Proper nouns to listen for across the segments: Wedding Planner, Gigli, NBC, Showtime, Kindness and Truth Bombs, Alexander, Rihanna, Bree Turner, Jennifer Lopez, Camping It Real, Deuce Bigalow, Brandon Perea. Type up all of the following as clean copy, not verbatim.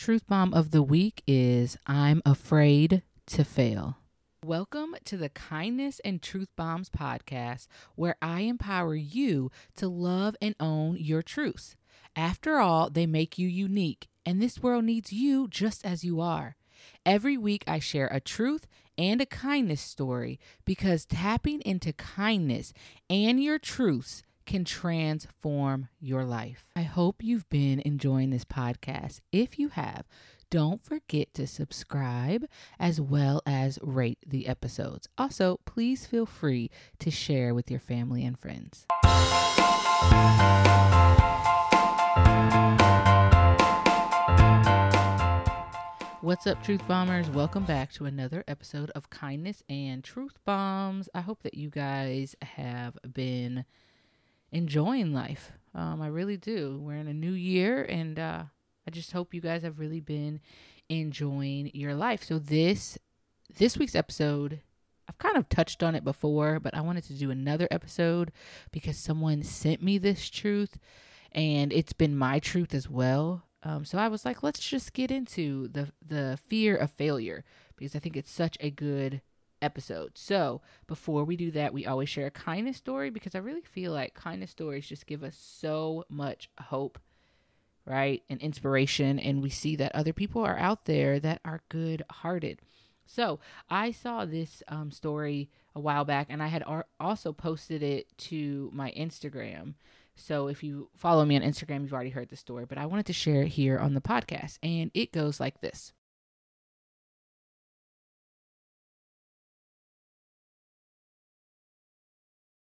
Truth Bomb of the week is I'm afraid to fail. Welcome to the Kindness and Truth Bombs podcast, where I empower you to love and own your truths. After all, they make you unique, and this world needs you just as you are. Every week I share a truth and a kindness story, because tapping into kindness and your truths can transform your life. I hope you've been enjoying this podcast. If you have, don't forget to subscribe as well as rate the episodes. Also, please feel free to share with your family and friends. What's up, Truth Bombers? Welcome back to another episode of Kindness and Truth Bombs. I hope that you guys have been enjoying life. I really do. We're in a new year, and I just hope you guys have really been enjoying your life. So this week's episode, I've kind of touched on it before, but I wanted to do another episode because someone sent me this truth, and it's been my truth as well. So I was like, let's just get into the fear of failure, because I think it's such a good episode. So before we do that, we always share a kindness story, because I really feel like kindness stories just give us so much hope, right? And inspiration. And we see that other people are out there that are good hearted. So I saw this story a while back, and I had also posted it to my Instagram. So if you follow me on Instagram, you've already heard the story, but I wanted to share it here on the podcast. And it goes like this.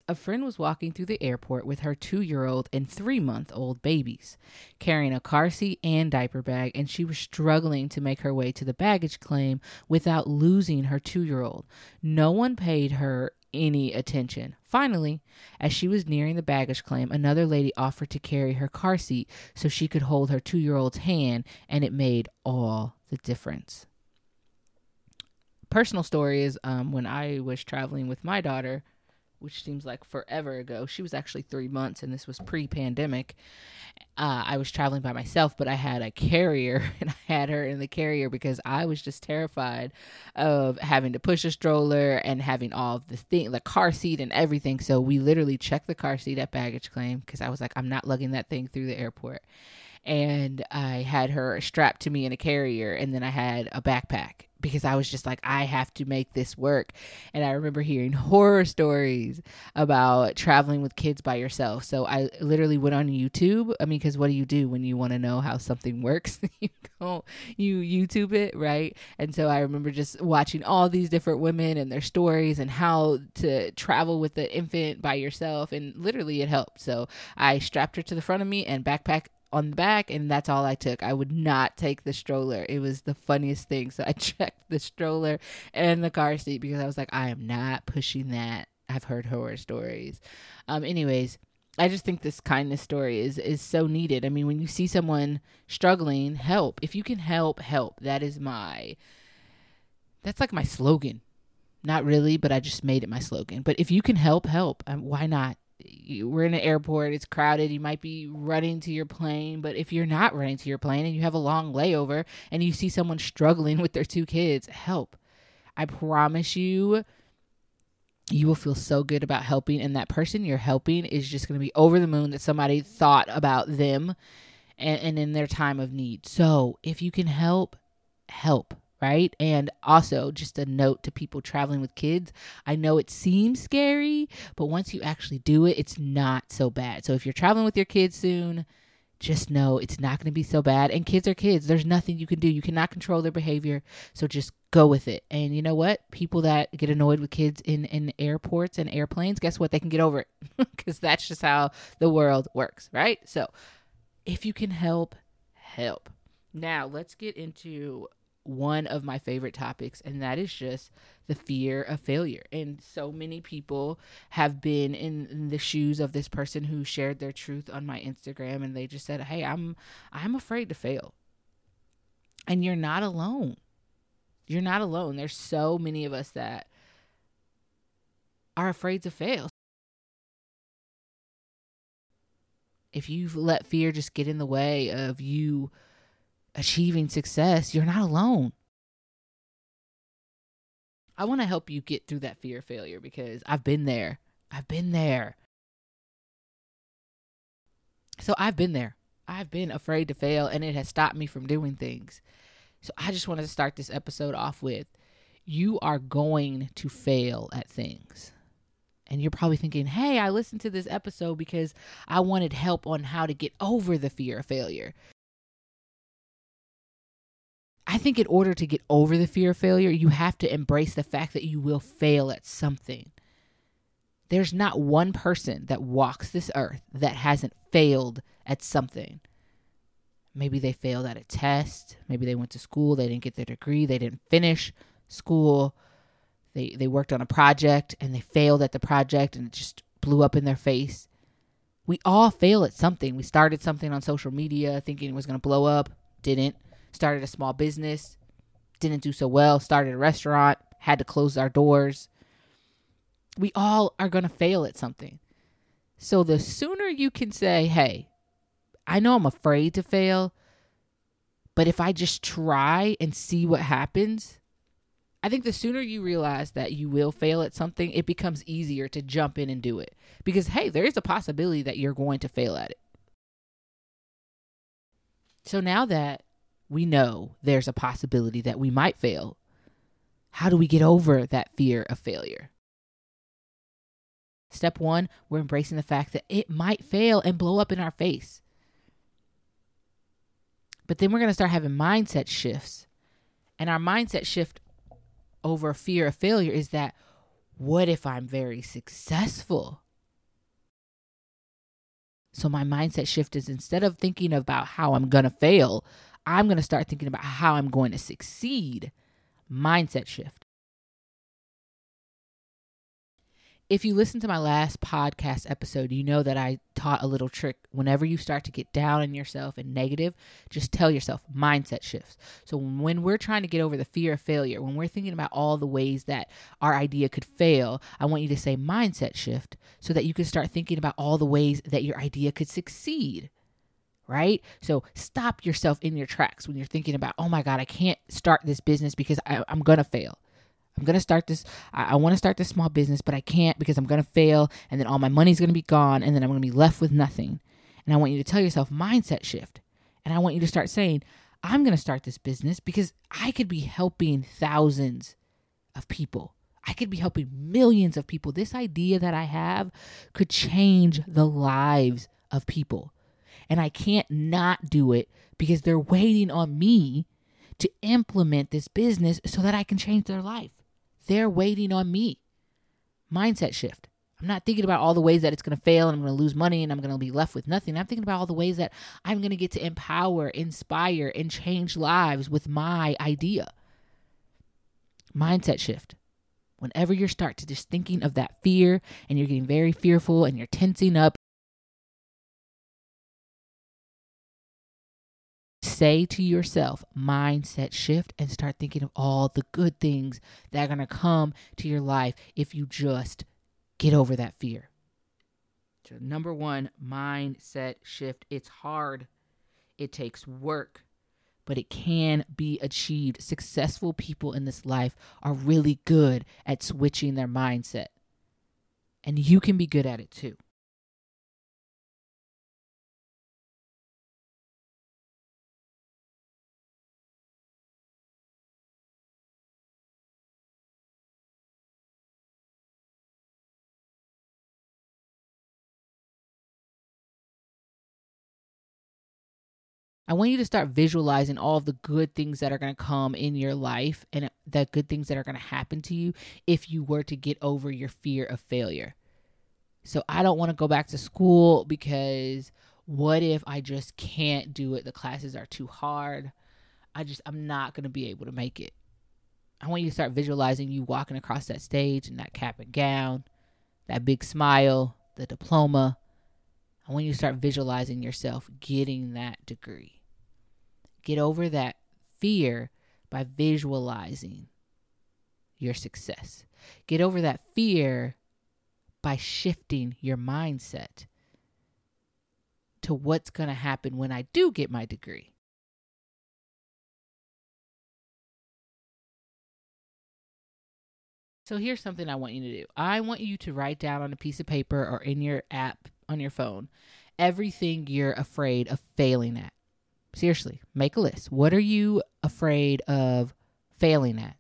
A friend was walking through the airport with her 2-year-old and 3-month-old babies, carrying a car seat and diaper bag, and she was struggling to make her way to the baggage claim without losing her 2-year-old. No one paid her any attention. Finally, as she was nearing the baggage claim, another lady offered to carry her car seat so she could hold her 2-year-old's hand, and it made all the difference. Personal story is when I was traveling with my daughter, which seems like forever ago. She was actually 3 months, and this was pre-pandemic. I was traveling by myself, but I had a carrier, and I had her in the carrier because I was just terrified of having to push a stroller and having all of the thing, the car seat and everything. So we literally checked the car seat at baggage claim, because I was like, I'm not lugging that thing through the airport. And I had her strapped to me in a carrier, and then I had a backpack, because I was just like, I have to make this work. And I remember hearing horror stories about traveling with kids by yourself. So I literally went on YouTube. I mean, because what do you do when you want to know how something works? You YouTube it, right? And so I remember just watching all these different women and their stories and how to travel with the infant by yourself. And literally it helped. So I strapped her to the front of me and backpack on the back, and that's all I took. I would not take the stroller. It was the funniest thing. So I checked the stroller and the car seat, because I was like, I am not pushing that. I've heard horror stories. Anyways, I just think this kindness story is so needed. I mean, when you see someone struggling, help. If you can help, help. That's like my slogan. Not really, but I just made it my slogan. But if you can help, help. Why not? We're in an airport, it's crowded, you might be running to your plane, but if you're not running to your plane and you have a long layover and you see someone struggling with their 2 kids, help. I promise you, you will feel so good about helping, and that person you're helping is just going to be over the moon that somebody thought about them and in their time of need. So if you can help, help. Right. And also just a note to people traveling with kids. I know it seems scary, but once you actually do it, it's not so bad. So if you're traveling with your kids soon, just know it's not going to be so bad. And kids are kids. There's nothing you can do. You cannot control their behavior. So just go with it. And you know what? People that get annoyed with kids in airports and airplanes, guess what? They can get over it, because that's just how the world works. Right. So if you can help, help. Now let's get into one of my favorite topics, and that is just the fear of failure. And so many people have been in the shoes of this person who shared their truth on my Instagram, and they just said, hey, I'm afraid to fail. And you're not alone. You're not alone. There's so many of us that are afraid to fail. If you've let fear just get in the way of you achieving success, you're not alone. I want to help you get through that fear of failure because I've been there. So I've been there. I've been afraid to fail, and it has stopped me from doing things. So I just wanted to start this episode off with, you are going to fail at things. And you're probably thinking, hey, I listened to this episode because I wanted help on how to get over the fear of failure. I think in order to get over the fear of failure, you have to embrace the fact that you will fail at something. There's not one person that walks this earth that hasn't failed at something. Maybe they failed at a test. Maybe they went to school. They didn't get their degree. They didn't finish school. They worked on a project and they failed at the project and it just blew up in their face. We all fail at something. We started something on social media thinking it was going to blow up. Didn't. Started a small business. Didn't do so well. Started a restaurant. Had to close our doors. We all are going to fail at something. So the sooner you can say, hey, I know I'm afraid to fail, but if I just try and see what happens, I think the sooner you realize that you will fail at something, it becomes easier to jump in and do it. Because, hey, there is a possibility that you're going to fail at it. So now that we know there's a possibility that we might fail, how do we get over that fear of failure? Step one, we're embracing the fact that it might fail and blow up in our face. But then we're going to start having mindset shifts. And our mindset shift over fear of failure is that, what if I'm very successful? So my mindset shift is, instead of thinking about how I'm going to fail, I'm going to start thinking about how I'm going to succeed. Mindset shift. If you listen to my last podcast episode, you know that I taught a little trick. Whenever you start to get down on yourself and negative, just tell yourself mindset shifts. So when we're trying to get over the fear of failure, when we're thinking about all the ways that our idea could fail, I want you to say mindset shift so that you can start thinking about all the ways that your idea could succeed, right? So stop yourself in your tracks when you're thinking about, oh my God, I can't start this business because I'm going to fail. I'm going to start this. I want to start this small business, but I can't because I'm going to fail. And then all my money's going to be gone. And then I'm going to be left with nothing. And I want you to tell yourself mindset shift. And I want you to start saying, I'm going to start this business because I could be helping thousands of people. I could be helping millions of people. This idea that I have could change the lives of people. And I can't not do it because they're waiting on me to implement this business so that I can change their life. They're waiting on me. Mindset shift. I'm not thinking about all the ways that it's going to fail and I'm going to lose money and I'm going to be left with nothing. I'm thinking about all the ways that I'm going to get to empower, inspire, and change lives with my idea. Mindset shift. Whenever you start to just thinking of that fear and you're getting very fearful and you're tensing up, say to yourself, mindset shift, and start thinking of all the good things that are going to come to your life if you just get over that fear. So number one, mindset shift. It's hard. It takes work, but it can be achieved. Successful people in this life are really good at switching their mindset, and you can be good at it too. I want you to start visualizing all of the good things that are going to come in your life and the good things that are going to happen to you if you were to get over your fear of failure. So I don't want to go back to school because what if I just can't do it? The classes are too hard. I'm not going to be able to make it. I want you to start visualizing you walking across that stage in that cap and gown, that big smile, the diploma. I want you to start visualizing yourself getting that degree. Get over that fear by visualizing your success. Get over that fear by shifting your mindset to what's going to happen when I do get my degree. So here's something I want you to do. I want you to write down on a piece of paper or in your app on your phone everything you're afraid of failing at. Seriously, make a list. What are you afraid of failing at?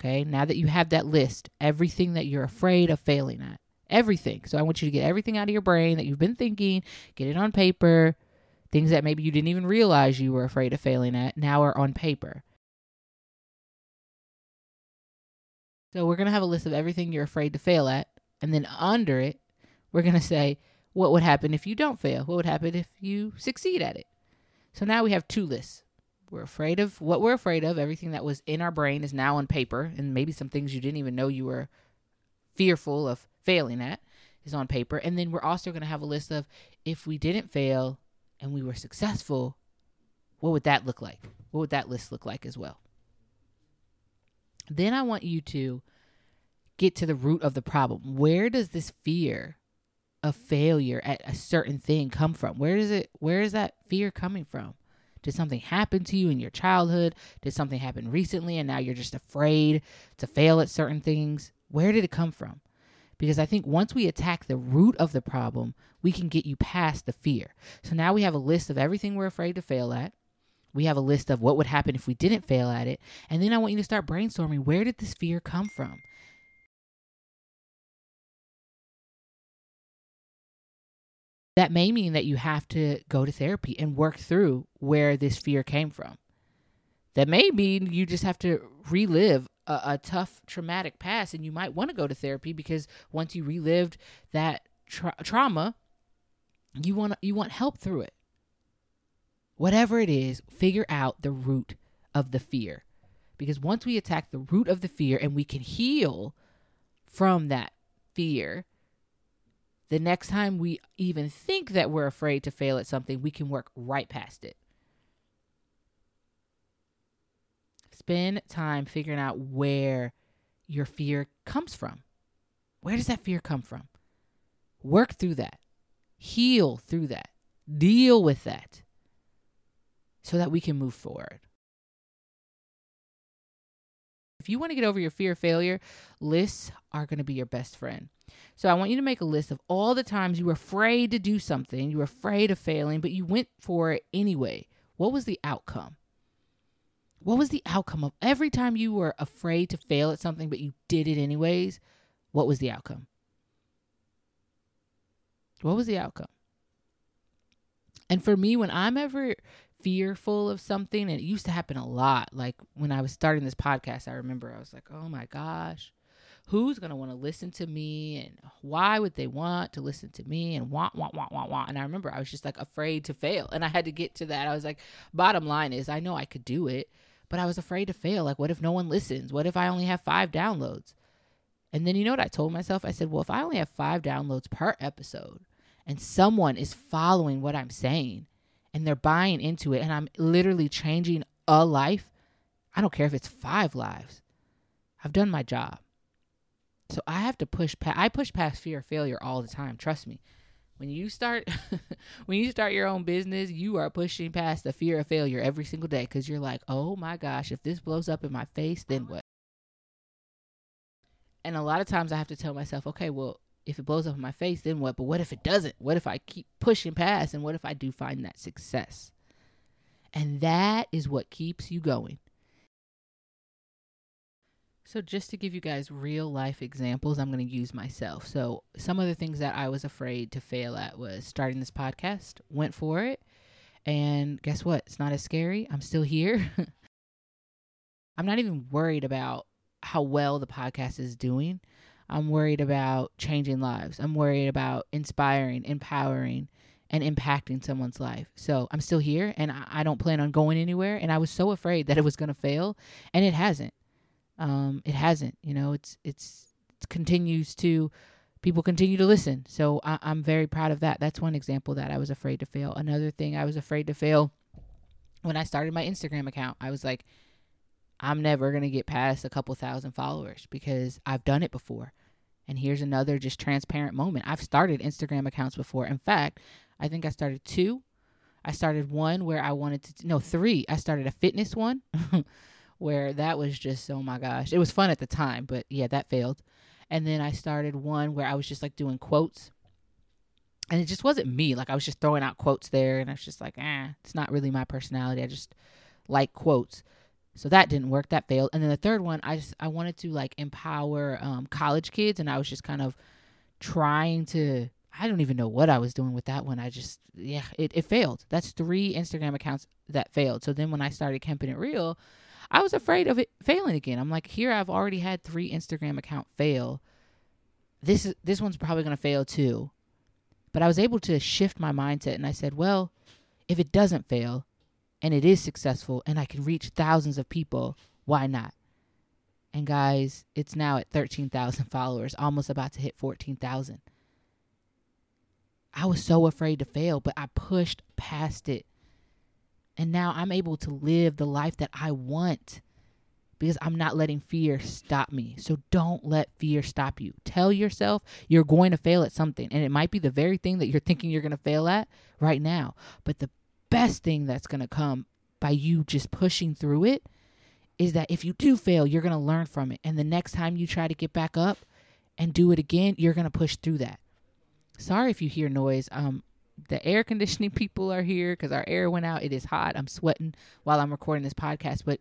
Okay, now that you have that list, everything that you're afraid of failing at, everything. So I want you to get everything out of your brain that you've been thinking, get it on paper, things that maybe you didn't even realize you were afraid of failing at now are on paper. So we're going to have a list of everything you're afraid to fail at. And then under it, we're going to say, what would happen if you don't fail? What would happen if you succeed at it? So now we have two lists. We're afraid of what we're afraid of. Everything that was in our brain is now on paper. And maybe some things you didn't even know you were fearful of failing at is on paper. And then we're also going to have a list of if we didn't fail and we were successful, what would that look like? What would that list look like as well? Then I want you to get to the root of the problem. Where does this fear of failure at a certain thing come from? Where is that fear coming from? Did something happen to you in your childhood? Did something happen recently and now you're just afraid to fail at certain things? Where did it come from? Because I think once we attack the root of the problem, we can get you past the fear. So now we have a list of everything we're afraid to fail at. We have a list of what would happen if we didn't fail at it. And then I want you to start brainstorming, where did this fear come from? That may mean that you have to go to therapy and work through where this fear came from. That may mean you just have to relive a tough traumatic past, and you might want to go to therapy because once you relived that trauma, you want help through it. Whatever it is, figure out the root of the fear, because once we attack the root of the fear and we can heal from that fear, the next time we even think that we're afraid to fail at something, we can work right past it. Spend time figuring out where your fear comes from. Where does that fear come from? Work through that. Heal through that. Deal with that so that we can move forward. If you want to get over your fear of failure, lists are going to be your best friend. So I want you to make a list of all the times you were afraid to do something, you were afraid of failing, but you went for it anyway. What was the outcome? What was the outcome of every time you were afraid to fail at something, but you did it anyways? What was the outcome? What was the outcome? And for me, when I'm ever fearful of something, and it used to happen a lot, like when I was starting this podcast, I remember I was like, oh my gosh, who's going to want to listen to me? And why would they want to listen to me? And want. And I remember I was just like afraid to fail. And I had to get to that. I was like, bottom line is I know I could do it, but I was afraid to fail. Like, what if no one listens? What if I only have 5 downloads? And then you know what I told myself? I said, well, if I only have 5 downloads per episode and someone is following what I'm saying and they're buying into it and I'm literally changing a life, I don't care if it's 5 lives. I've done my job. So I have to push past fear of failure all the time. Trust me. When you start your own business, you are pushing past the fear of failure every single day because you're like, oh my gosh, if this blows up in my face, then what? And a lot of times I have to tell myself, okay, well, if it blows up in my face, then what? But what if it doesn't? What if I keep pushing past? And what if I do find that success? And that is what keeps you going. So just to give you guys real life examples, I'm going to use myself. So some of the things that I was afraid to fail at was starting this podcast, went for it, and guess what? It's not as scary. I'm still here. I'm not even worried about how well the podcast is doing. I'm worried about changing lives. I'm worried about inspiring, empowering, and impacting someone's life. So I'm still here, and I don't plan on going anywhere. And I was so afraid that it was going to fail, and it hasn't. You know, it continues to, people continue to listen. So I'm very proud of that. That's one example that I was afraid to fail. Another thing I was afraid to fail when I started my Instagram account, I was like, I'm never going to get past a couple thousand followers because I've done it before. And here's another just transparent moment. I've started Instagram accounts before. In fact, I think I started 2. I started one where I wanted to, no, 3. I started a fitness one where that was just, oh my gosh, it was fun at the time, but yeah, that failed. And then I started one where I was just like doing quotes, and it just wasn't me. Like I was just throwing out quotes there, and I was just like, it's not really my personality. I just like quotes. So that didn't work. That failed. And then the third one, I wanted to like empower college kids, and I was just kind of trying to, I don't even know what I was doing with that one. I just, it failed. That's 3 Instagram accounts that failed. So then when I started Camping It Real, I was afraid of it failing again. I'm like, here, I've already had 3 Instagram account fail. This one's probably going to fail too. But I was able to shift my mindset, and I said, well, if it doesn't fail and it is successful and I can reach thousands of people, why not? And guys, it's now at 13,000 followers, almost about to hit 14,000. I was so afraid to fail, but I pushed past it. And now I'm able to live the life that I want because I'm not letting fear stop me. So don't let fear stop you. Tell yourself you're going to fail at something. And it might be the very thing that you're thinking you're going to fail at right now. But the best thing that's going to come by you just pushing through it is that if you do fail, you're going to learn from it. And the next time you try to get back up and do it again, you're going to push through that. Sorry if you hear noise. The air conditioning people are here because our air went out. It is hot. I'm sweating while I'm recording this podcast, but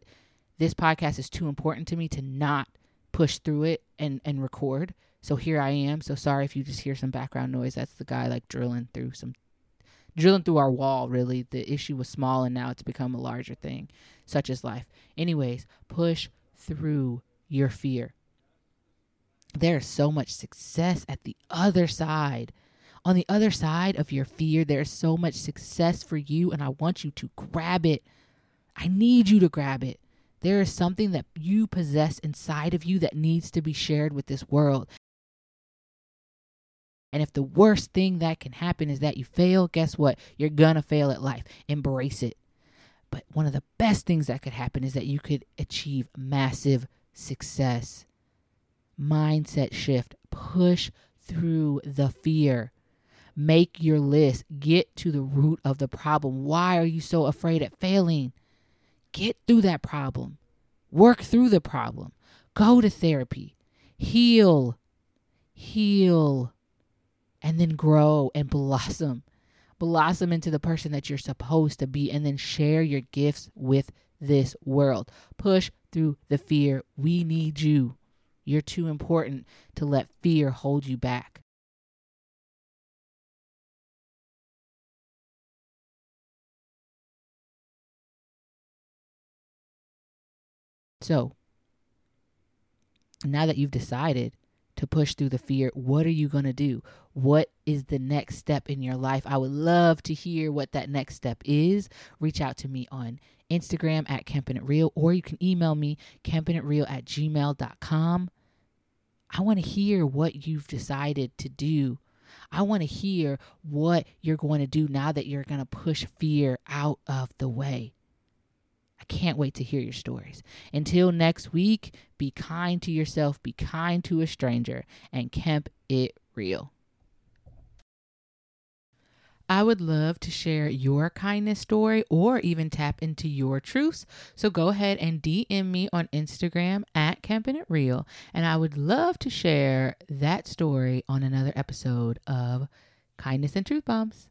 this podcast is too important to me to not push through it and record. So here I am. So sorry if you just hear some background noise. That's the guy like drilling through our wall. Really, the issue was small and now it's become a larger thing. Such is life. Anyways, push through your fear. There's so much success at the other side. On the other side of your fear, there's so much success for you, and I want you to grab it. I need you to grab it. There is something that you possess inside of you that needs to be shared with this world. And if the worst thing that can happen is that you fail, guess what? You're going to fail at life. Embrace it. But one of the best things that could happen is that you could achieve massive success. Mindset shift. Push through the fear. Make your list. Get to the root of the problem. Why are you so afraid of failing? Get through that problem. Work through the problem. Go to therapy. Heal. And then grow and blossom. Blossom into the person that you're supposed to be, and then share your gifts with this world. Push through the fear. We need you. You're too important to let fear hold you back. So, now that you've decided to push through the fear, what are you going to do? What is the next step in your life? I would love to hear what that next step is. Reach out to me on Instagram at Camping It Real, or you can email me campingitreal@gmail.com. I want to hear what you've decided to do. I want to hear what you're going to do now that you're going to push fear out of the way. I can't wait to hear your stories. Until next week, be kind to yourself, be kind to a stranger, and camp it real. I would love to share your kindness story or even tap into your truths. So go ahead and DM me on Instagram at Camping It Real. And I would love to share that story on another episode of Kindness and Truth Bombs.